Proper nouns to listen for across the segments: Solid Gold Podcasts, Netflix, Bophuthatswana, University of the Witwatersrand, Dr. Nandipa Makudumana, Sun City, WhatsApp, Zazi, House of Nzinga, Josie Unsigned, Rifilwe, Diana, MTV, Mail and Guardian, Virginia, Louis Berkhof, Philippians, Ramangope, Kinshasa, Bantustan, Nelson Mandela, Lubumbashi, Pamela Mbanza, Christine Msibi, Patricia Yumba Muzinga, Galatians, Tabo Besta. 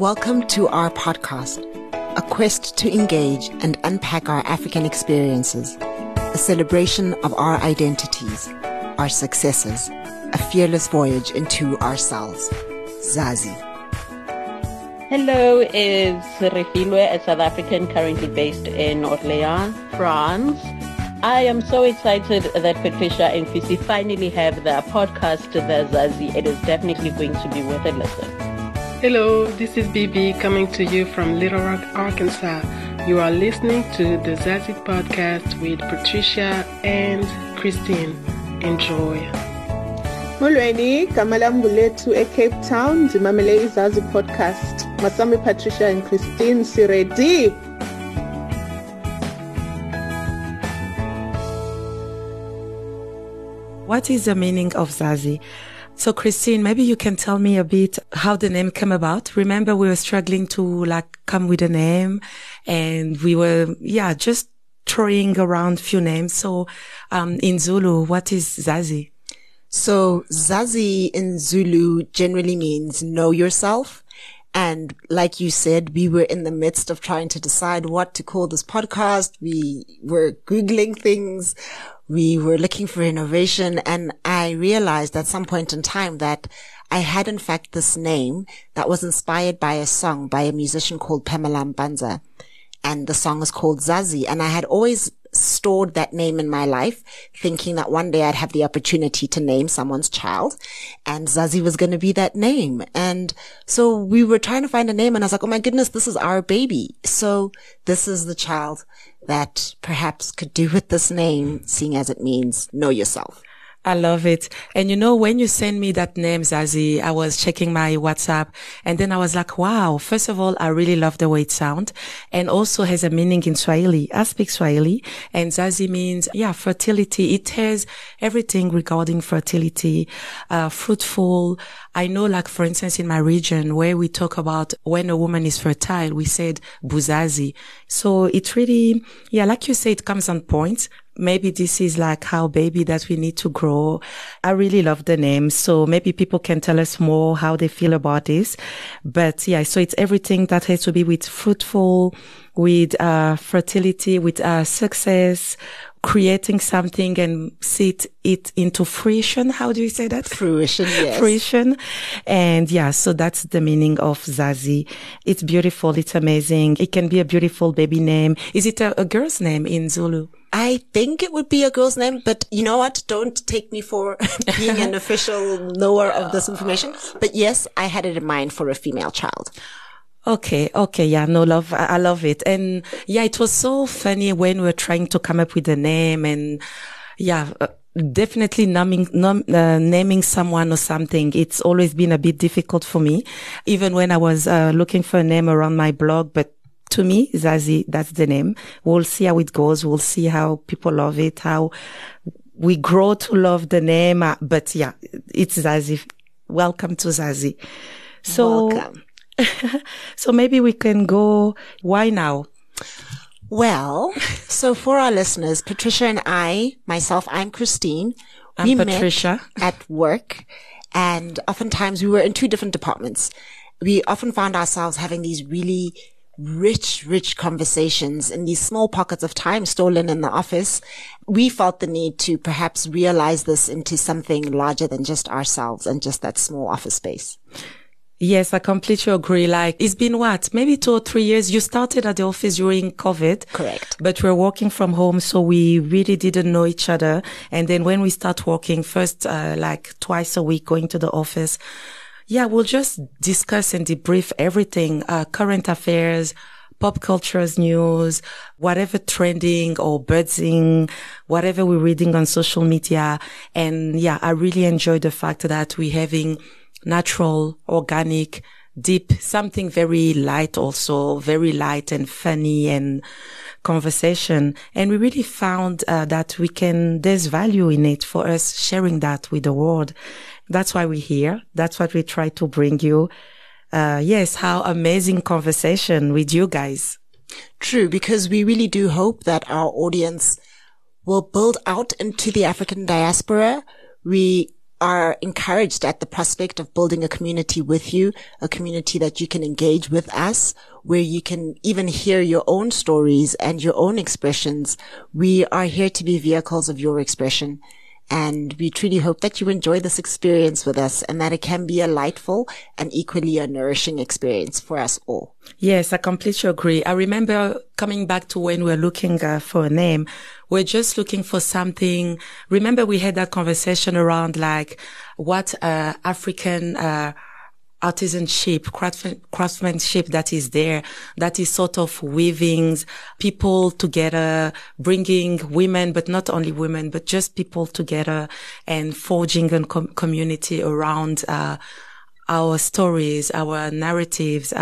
Welcome to our podcast, a quest to engage and unpack our African experiences, a celebration of our identities, our successes, a fearless voyage into ourselves. Zazi. Hello, it's Rifilwe, a South African currently based in Orléans, France. I am so excited that Patricia and Fisi finally have their podcast, The Zazi. It is definitely going to be worth a listen. Hello, this is BB coming to you from Little Rock, Arkansas. You are listening to the Zazi podcast with Patricia and Christine. Enjoy. Molweni, Kamalambuletu e Cape Town, the Mamelei Zazi podcast. Masami, Patricia and Christine, siredi. What is the meaning of Zazi? So Christine, maybe you can tell me a bit how the name came about. Remember, we were struggling to come with a name, and we were just throwing around few names. So in Zulu, what is Zazi? So Zazi in Zulu generally means know yourself. And like you said, we were in the midst of trying to decide what to call this podcast. We were Googling things. We were looking for innovation, and I realized at some point in time that I had, in fact, this name that was inspired by a song by a musician called Pamela Mbanza, and the song is called Zazi. And I had always stored that name in my life, thinking that one day I'd have the opportunity to name someone's child, and Zazi was going to be that name. And so we were trying to find a name, and I was like, oh my goodness, this is our baby. So this is the child that perhaps could do with this name, seeing as it means know yourself. I love it. And you know, when you send me that name, Zazi, I was checking my WhatsApp, and then I was like, wow, first of all, I really love the way it sounds, and also has a meaning in Swahili. I speak Swahili, and Zazi means, fertility. It has everything regarding fertility, fruitful. I know, for instance, in my region where we talk about when a woman is fertile, we said Buzazi. So it really, like you say, it comes on point. Maybe this is how baby that we need to grow. I really love the name. So maybe people can tell us more how they feel about this. But so it's everything that has to be with fruitful, with fertility, with success, creating something and see it into fruition. How do you say that? Fruition, yes. Fruition. And so that's the meaning of Zazi. It's beautiful. It's amazing. It can be a beautiful baby name. Is it a girl's name in Zulu? I think it would be a girl's name, but you know what? Don't take me for being an official knower of this information. But yes, I had it in mind for a female child. Okay. I love it. And it was so funny when we were trying to come up with a name, and definitely naming someone or something. It's always been a bit difficult for me, even when I was looking for a name around my blog, but to me, Zazi, that's the name. We'll see how it goes. We'll see how people love it, how we grow to love the name. But it's Zazi. Welcome to Zazi. Welcome. So maybe we can go, why now? Well, so for our listeners, Patricia and myself, I'm Christine. We met at work, and oftentimes we were in two different departments. We often found ourselves having these really rich conversations in these small pockets of time stolen in the office. We felt the need to perhaps realize this into something larger than just ourselves and just that small office space. Yes, I completely agree. It's been maybe 2 or 3 years. You started at the office during COVID. Correct. But we're working from home, so we really didn't know each other. And then when we start working, first, twice a week going to the office, we'll just discuss and debrief everything, current affairs, pop culture's news, whatever trending or buzzing, whatever we're reading on social media. And I really enjoy the fact that we're having natural, organic, deep, something very light also, very light and funny and conversation. And we really found that there's value in it for us sharing that with the world. That's why we're here. That's what we try to bring you. How amazing conversation with you guys. True, because we really do hope that our audience will build out into the African diaspora. We are encouraged at the prospect of building a community with you, a community that you can engage with us, where you can even hear your own stories and your own expressions. We are here to be vehicles of your expression. And we truly hope that you enjoy this experience with us and that it can be a delightful and equally a nourishing experience for us all. Yes, I completely agree. I remember coming back to when we're looking for a name, we're just looking for something. Remember we had that conversation around like what African artisanship, craftsmanship that is there, that is sort of weaving people together, bringing women, but not only women, but just people together and forging a community around our stories, our narratives,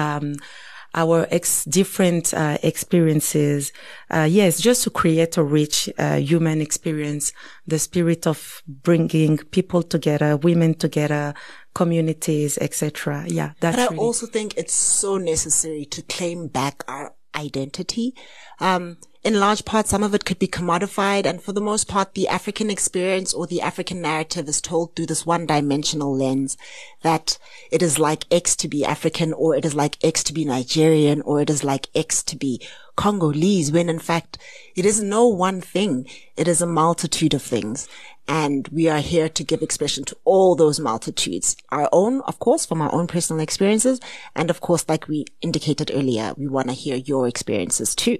our different experiences. Yes, just to create a rich human experience, the spirit of bringing people together, women together, communities, etc. Yeah, that's but I really also think it's so necessary to claim back our identity. In large part, some of it could be commodified, and for the most part, the African experience or the African narrative is told through this one-dimensional lens that it is like X to be African, or it is like X to be Nigerian, or it is like X to be Congolese, when in fact, it is no one thing. It is a multitude of things. And we are here to give expression to all those multitudes, our own, of course, from our own personal experiences. And of course, like we indicated earlier, we want to hear your experiences too.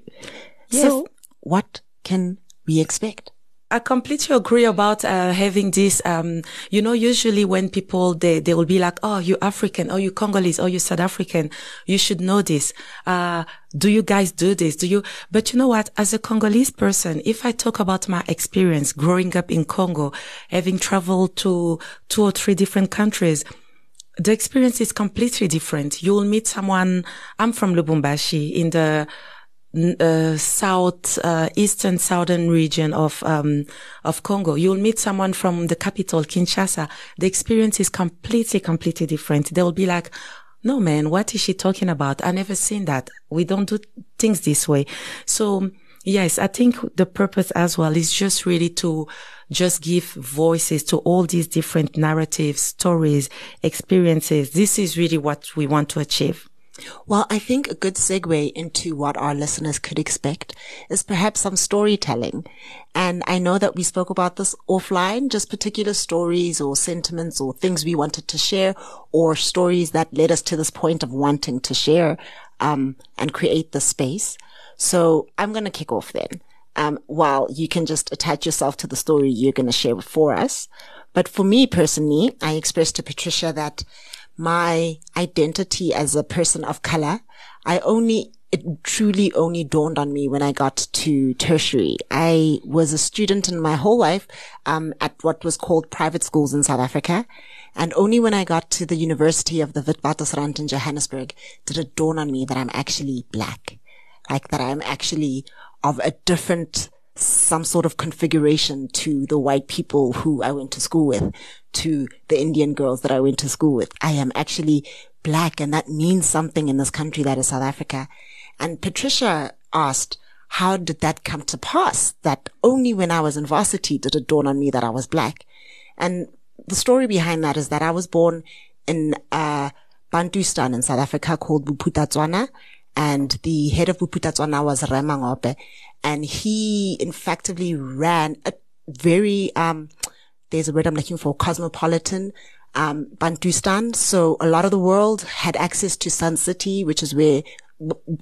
Yes. So what can we expect? I completely agree about having this, usually when people, they will be like, oh, you African, oh, you Congolese, oh, you South African, you should know this. Do you guys do this? But you know what? As a Congolese person, if I talk about my experience growing up in Congo, having traveled to 2 or 3 different countries, the experience is completely different. You'll meet someone, I'm from Lubumbashi in the southern region of Congo. You'll meet someone from the capital, Kinshasa. The experience is completely different. They'll be like, no man, what is she talking about? I never seen that. We don't do things this way. So yes, I think the purpose as well is just really to just give voices to all these different narratives, stories, experiences. This is really what we want to achieve. Well, I think a good segue into what our listeners could expect is perhaps some storytelling. And I know that we spoke about this offline, just particular stories or sentiments or things we wanted to share or stories that led us to this point of wanting to share and create the space. So I'm going to kick off then while you can just attach yourself to the story you're going to share for us. But for me personally, I expressed to Patricia that my identity as a person of color, it truly only dawned on me when I got to tertiary. I was a student in my whole life, at what was called private schools in South Africa. And only when I got to the University of the Witwatersrand in Johannesburg did it dawn on me that I'm actually black, like that I'm actually of a different, some sort of configuration to the white people who I went to school with, to the Indian girls that I went to school with. I am actually black, and that means something in this country that is South Africa. And Patricia asked, how did that come to pass? That only when I was in varsity did it dawn on me that I was black. And the story behind that is that I was born in Bantustan in South Africa called Bophuthatswana, and the head of Bophuthatswana was Ramangope. And he effectively ran a very, there's a word I'm looking for, cosmopolitan, Bantustan. So a lot of the world had access to Sun City, which is where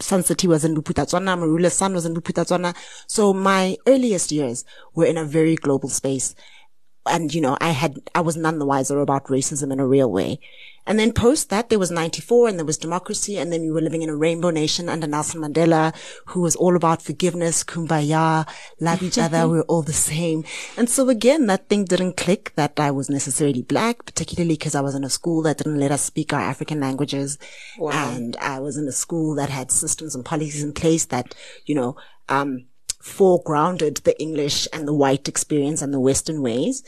Sun City was in Bophuthatswana, Marula's son was in Bophuthatswana. So my earliest years were in a very global space. And, I was none the wiser about racism in a real way. And then post that, there was 94 and there was democracy. And then we were living in a rainbow nation under Nelson Mandela, who was all about forgiveness, kumbaya, love each other. We're all the same. And so again, that thing didn't click that I was necessarily black, particularly because I was in a school that didn't let us speak our African languages. Wow. And I was in a school that had systems and policies in place that, foregrounded the English and the white experience and the Western ways.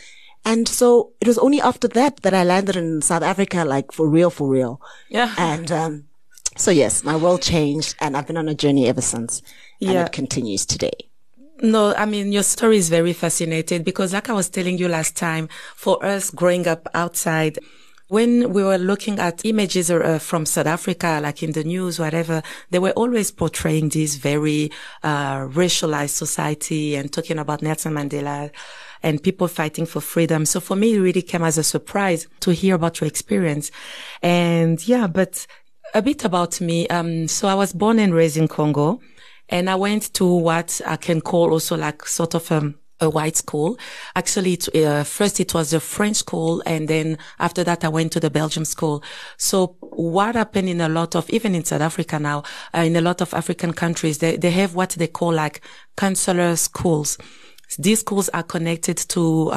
And so it was only after that I landed in South Africa, like for real. Yeah. And so yes, my world changed, and I've been on a journey ever since, and it continues today. No, I mean, your story is very fascinating because like I was telling you last time, for us growing up outside, when we were looking at images from South Africa, like in the news, whatever, they were always portraying this very racialized society and talking about Nelson Mandela and people fighting for freedom. So for me, it really came as a surprise to hear about your experience. And yeah, but a bit about me. So I was born and raised in Congo, and I went to what I can call also like sort of a white school. Actually, first it was a French school, and then after that I went to the Belgium school. So what happened in a lot of, even in South Africa now, in a lot of African countries, they have what they call like consular schools. These schools are connected to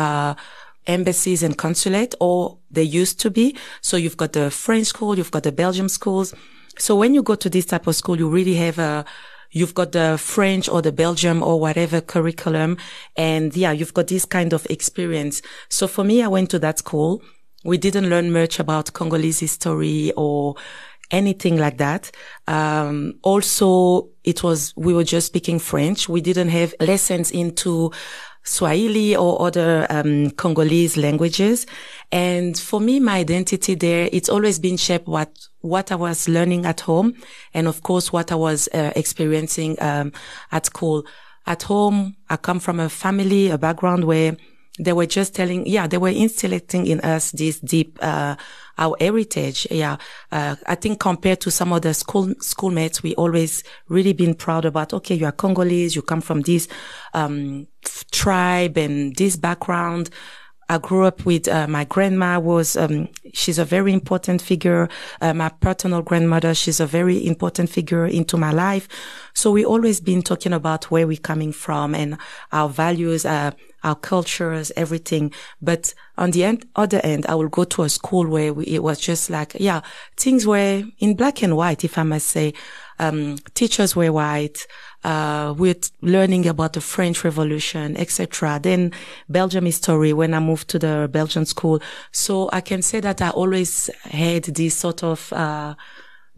embassies and consulate, or they used to be. So you've got the French school, you've got the Belgium schools. So when you go to this type of school, you really have you've got the French or the Belgium or whatever curriculum. And yeah, you've got this kind of experience. So for me, I went to that school. We didn't learn much about Congolese history or anything like that. Also, we were just speaking French. We didn't have lessons into Swahili or other Congolese languages. And for me, my identity there, it's always been shaped what I was learning at home and, of course, what I was experiencing at school. At home, I come from a background where they were just they were instilling in us this deep our heritage. Yeah, I think compared to some of the schoolmates, we always really been proud about, okay, you are Congolese, you come from this tribe and this background. I grew up with my grandma she's a very important figure. My paternal grandmother, she's a very important figure into my life. So we always been talking about where we're coming from and our values, our cultures, everything. But on the other end, I will go to a school where it was just like, yeah, things were in black and white, if I must say. Teachers were white. We're learning about the French Revolution, etc. Then Belgium history when I moved to the Belgian school. So I can say that I always had this sort of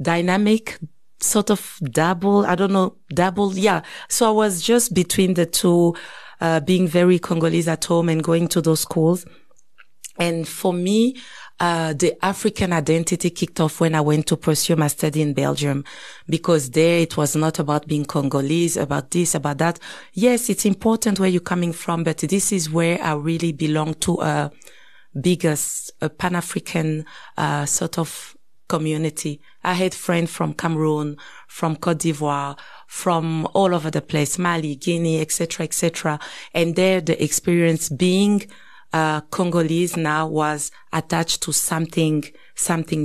dynamic, sort of double, yeah. So I was just between the two, being very Congolese at home and going to those schools. And for me, the African identity kicked off when I went to pursue my study in Belgium, because there it was not about being Congolese, about this, about that. Yes, it's important where you're coming from, but this is where I really belong to a Pan-African sort of community. I had friends from Cameroon, from Côte d'Ivoire, from all over the place, Mali, Guinea, etc., etc. And there the experience being Congolese now was attached to something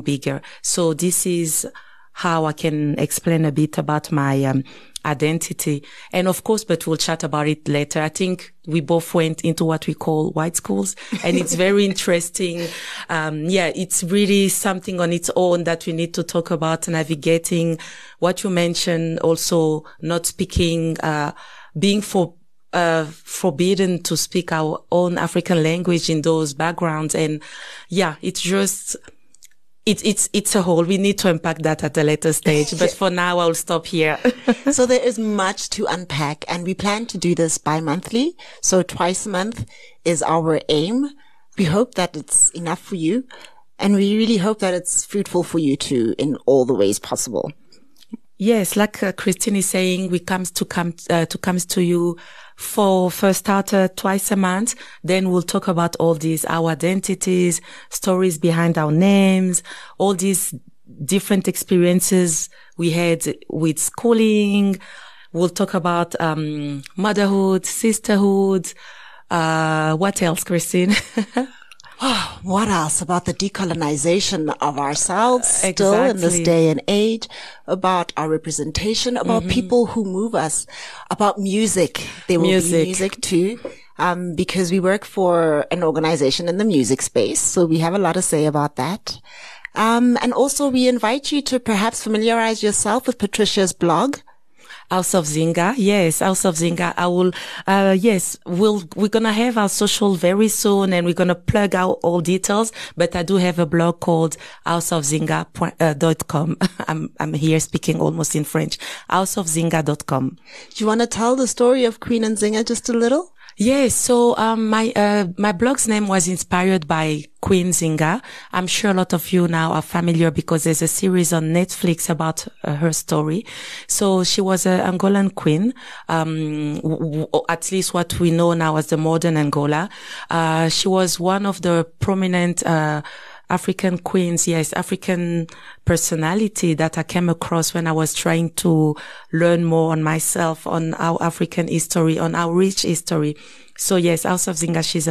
bigger. So this is how I can explain a bit about my identity. And of course, but we'll chat about it later. I think we both went into what we call white schools, and it's very interesting. It's really something on its own that we need to talk about, navigating what you mentioned, also not speaking, being forbidden to speak our own African language in those backgrounds. And yeah, it's just, it's a whole, we need to unpack that at a later stage, but for now I'll stop here. So there is much to unpack, and we plan to do this bi-monthly. So twice a month is our aim. We hope that it's enough for you, and we really hope that it's fruitful for you too in all the ways possible. Yes, like Christine is saying, we comes to you for first starter twice a month. Then we'll talk about all these, our identities, stories behind our names, all these different experiences we had with schooling. We'll talk about motherhood, sisterhood. What else, Christine? Oh, what else? About the decolonization of ourselves still in this day and age, about our representation, about people who move us, about music. There will be music too, because we work for an organization in the music space, so we have a lot to say about that. And also we invite you to perhaps familiarize yourself with Patricia's blog. House of Nzinga. Yes, House of Nzinga. I will, we're going to have our social very soon and we're going to plug out all details, but I do have a blog called houseofnzinga.com. I'm here speaking almost in French. houseofnzinga.com. Do you want to tell the story of Queen Nzinga just a little? Yes, so my blog's name was inspired by Queen Nzinga. I'm sure a lot of you now are familiar because there's a series on Netflix about her story. So she was an Angolan queen, at least what we know now as the modern Angola. She was one of the prominent African queens, yes, African personality that I came across when I was trying to learn more on myself, on our African history, on our rich history. So yes, House of Nzinga, she's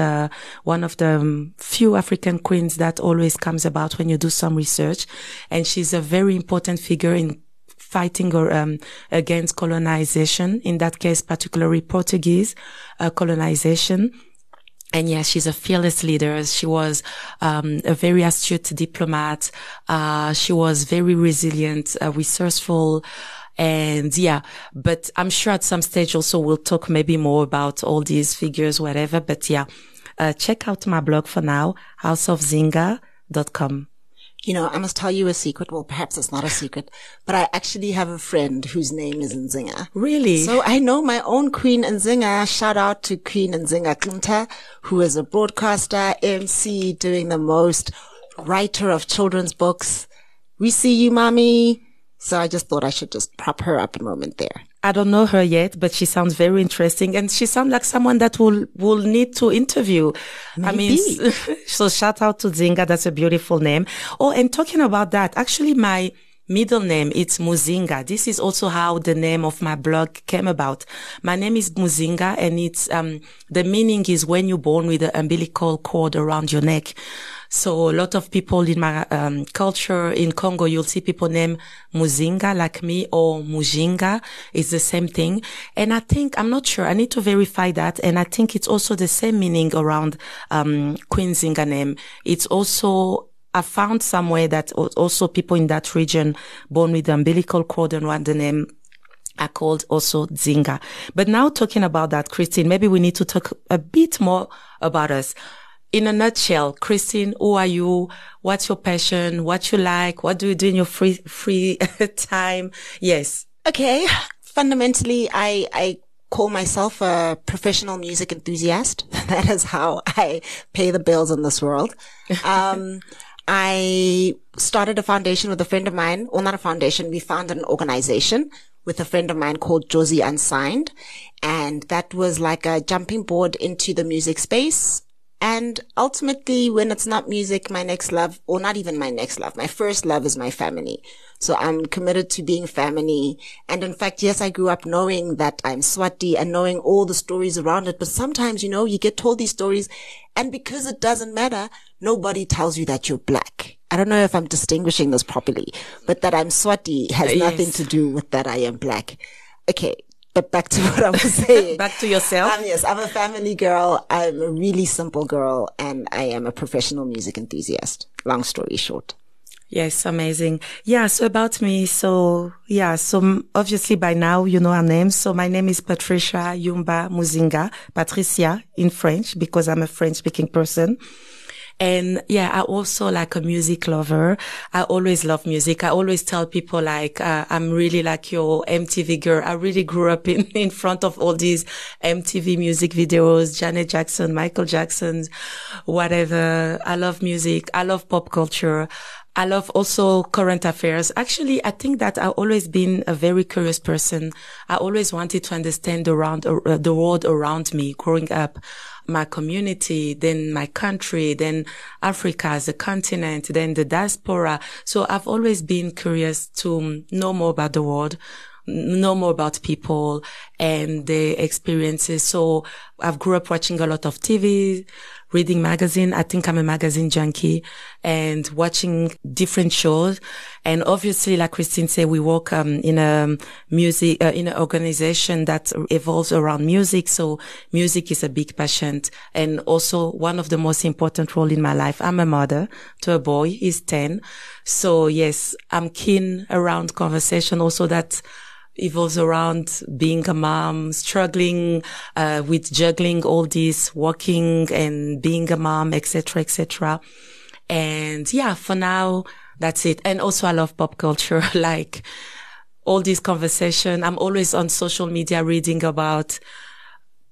one of the few African queens that always comes about when you do some research. And she's a very important figure in fighting against colonization, in that case, particularly Portuguese colonization. And yeah, she's a fearless leader. She was a very astute diplomat. She was very resilient, resourceful. And yeah, but I'm sure at some stage also we'll talk maybe more about all these figures, whatever. But yeah, check out my blog for now, houseofnzinga.com. You know, I must tell you a secret. Well, perhaps it's not a secret, but I actually have a friend whose name is Nzinga. Really? So I know my own Queen Nzinga. Shout out to Queen Nzinga Klinta, who is a broadcaster, MC, doing the most, writer of children's books. We see you, mommy. So I just thought I should just prop her up a moment there. I don't know her yet, but she sounds very interesting. And she sounds like someone that will need to interview. Maybe. I mean, so shout out to Nzinga. That's a beautiful name. Oh, and talking about that, actually my middle name, it's Muzinga. This is also how the name of my blog came about. My name is Muzinga and it's, the meaning is when you're born with the umbilical cord around your neck. So a lot of people in my culture in Congo, you'll see people named Muzinga like me or Mujinga. It's the same thing. And I think, I'm not sure, I need to verify that. And I think it's also the same meaning around Queen Nzinga name. It's also, I found somewhere that also people in that region born with the umbilical cord around the name are called also Nzinga. But now talking about that, Christine, maybe we need to talk a bit more about us. In a nutshell, Christine, who are you? What's your passion? What you like? What do you do in your free time? Yes. Okay. Fundamentally, I call myself a professional music enthusiast. That is how I pay the bills in this world. I started a foundation with a friend of mine, or not a foundation. We founded an organization with a friend of mine called Josie Unsigned. And that was like a jumping board into the music space. And ultimately, when it's not music, my next love, or not even my next love, my first love is my family. So I'm committed to being family. And in fact, yes, I grew up knowing that I'm Swati and knowing all the stories around it. But sometimes, you know, you get told these stories and because it doesn't matter, nobody tells you that you're black. I don't know if I'm distinguishing this properly, but that I'm Swati has nothing to do with that I am black. Okay. But back to what I was saying. Back to yourself. Yes, I'm a family girl. I'm a really simple girl and I am a professional music enthusiast. Long story short. Yes, amazing. Yeah, so about me. So, yeah, so obviously by now, you know our names. So my name is Patricia Yumba Muzinga, Patricia in French, because I'm a French speaking person. And yeah, I also like a music lover. I always love music. I always tell people like, I'm really like your MTV girl. I really grew up in front of all these MTV music videos, Janet Jackson, Michael Jackson, whatever. I love music. I love pop culture. I love also current affairs. Actually, I think that I've always been a very curious person. I always wanted to understand the world around me growing up. My community, then my country, then Africa as a continent, then the diaspora. So I've always been curious to know more about the world, know more about people and their experiences. So I've grew up watching a lot of TV, reading magazine. I think I'm a magazine junkie and watching different shows. And obviously, like Christine said, we work in a music, in an organization that evolves around music. So music is a big passion and also one of the most important roles in my life. I'm a mother to a boy. He's 10. So yes, I'm keen around conversation also that evolves around being a mom, struggling with juggling all this, working and being a mom, etc., etc. And yeah, for now, that's it. And also I love pop culture, like all this conversation. I'm always on social media reading about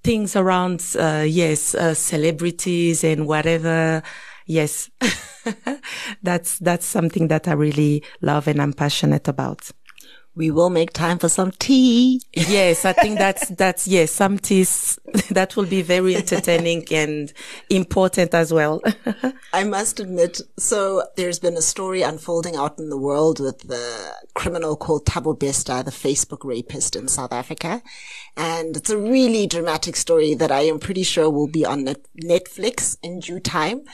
things around, celebrities and whatever. Yes, that's something that I really love and I'm passionate about. We will make time for some tea. Yes, I think that's yes, some teas that will be very entertaining and important as well. I must admit, so there's been a story unfolding out in the world with the criminal called Tabo Besta, the Facebook rapist in South Africa. And it's a really dramatic story that I am pretty sure will be on Netflix in due time.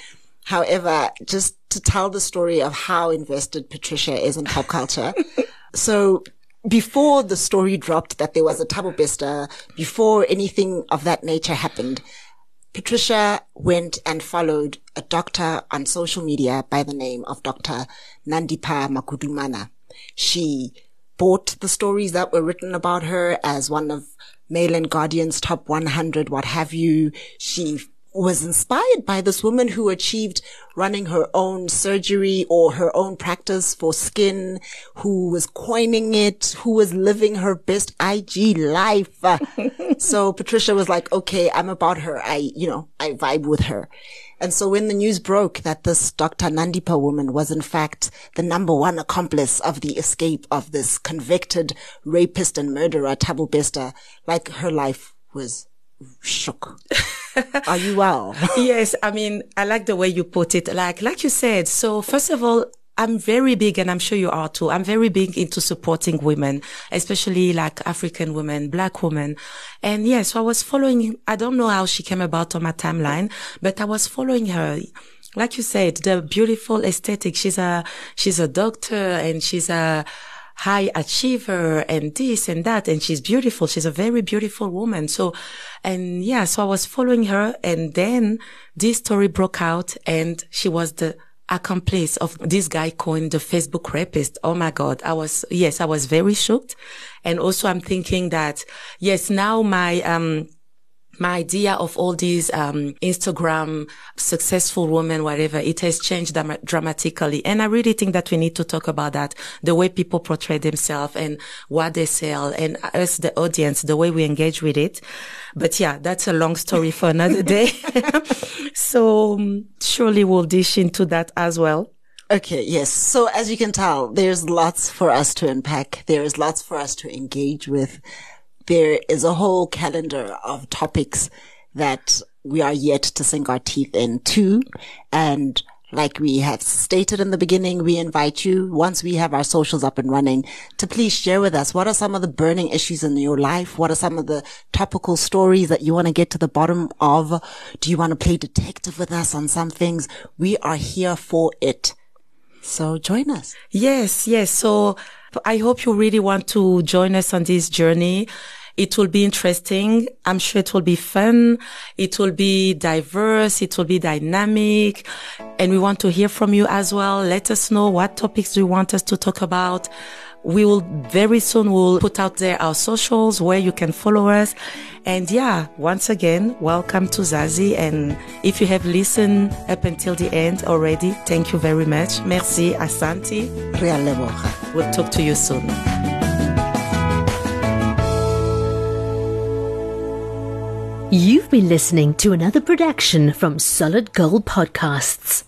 However, just to tell the story of how invested Patricia is in pop culture. So before the story dropped that there was a Tabo Besta, before anything of that nature happened, Patricia went and followed a doctor on social media by the name of Dr. Nandipa Makudumana. She bought the stories that were written about her as one of Mail and Guardian's top 100, what have you. She was inspired by this woman who achieved running her own surgery or her own practice for skin, who was coining it, who was living her best IG life. So Patricia was like, okay, I'm about her. I vibe with her. And so when the news broke that this Dr. Nandipa woman was in fact the number one accomplice of the escape of this convicted rapist and murderer, Tabo Besta, like her life was shook. Are you well? Yes. I mean, I like the way you put it. Like you said. So first of all, I'm very big, and I'm sure you are too. I'm very big into supporting women, especially like African women, Black women. And yes, so I was following, I don't know how she came about on my timeline, but I was following her. Like you said, the beautiful aesthetic. She's a doctor and she's a high achiever and this and that. And she's beautiful. She's a very beautiful woman. So I was following her, and then this story broke out, and she was the accomplice of this guy coined the Facebook rapist. Oh my God. I was very shocked. And also I'm thinking that, yes, now my idea of all these Instagram successful women, whatever, it has changed dramatically. And I really think that we need to talk about that, the way people portray themselves and what they sell, and us, the audience, the way we engage with it. But yeah, that's a long story for another day. So surely we'll dish into that as well. Okay, yes. So as you can tell, there's lots for us to unpack. There is lots for us to engage with. There is a whole calendar of topics that we are yet to sink our teeth into. And like we have stated in the beginning, we invite you, once we have our socials up and running, to please share with us what are some of the burning issues in your life? What are some of the topical stories that you want to get to the bottom of? Do you want to play detective with us on some things? We are here for it. So join us. Yes. So I hope you really want to join us on this journey. It will be interesting. I'm sure it will be fun. It will be diverse. It will be dynamic. And we want to hear from you as well. Let us know what topics you want us to talk about. We will very soon will put out there our socials where you can follow us. And yeah, once again, welcome to Zazi. And if you have listened up until the end already, thank you very much. Merci, Asante. We'll talk to you soon. You've been listening to another production from Solid Gold Podcasts.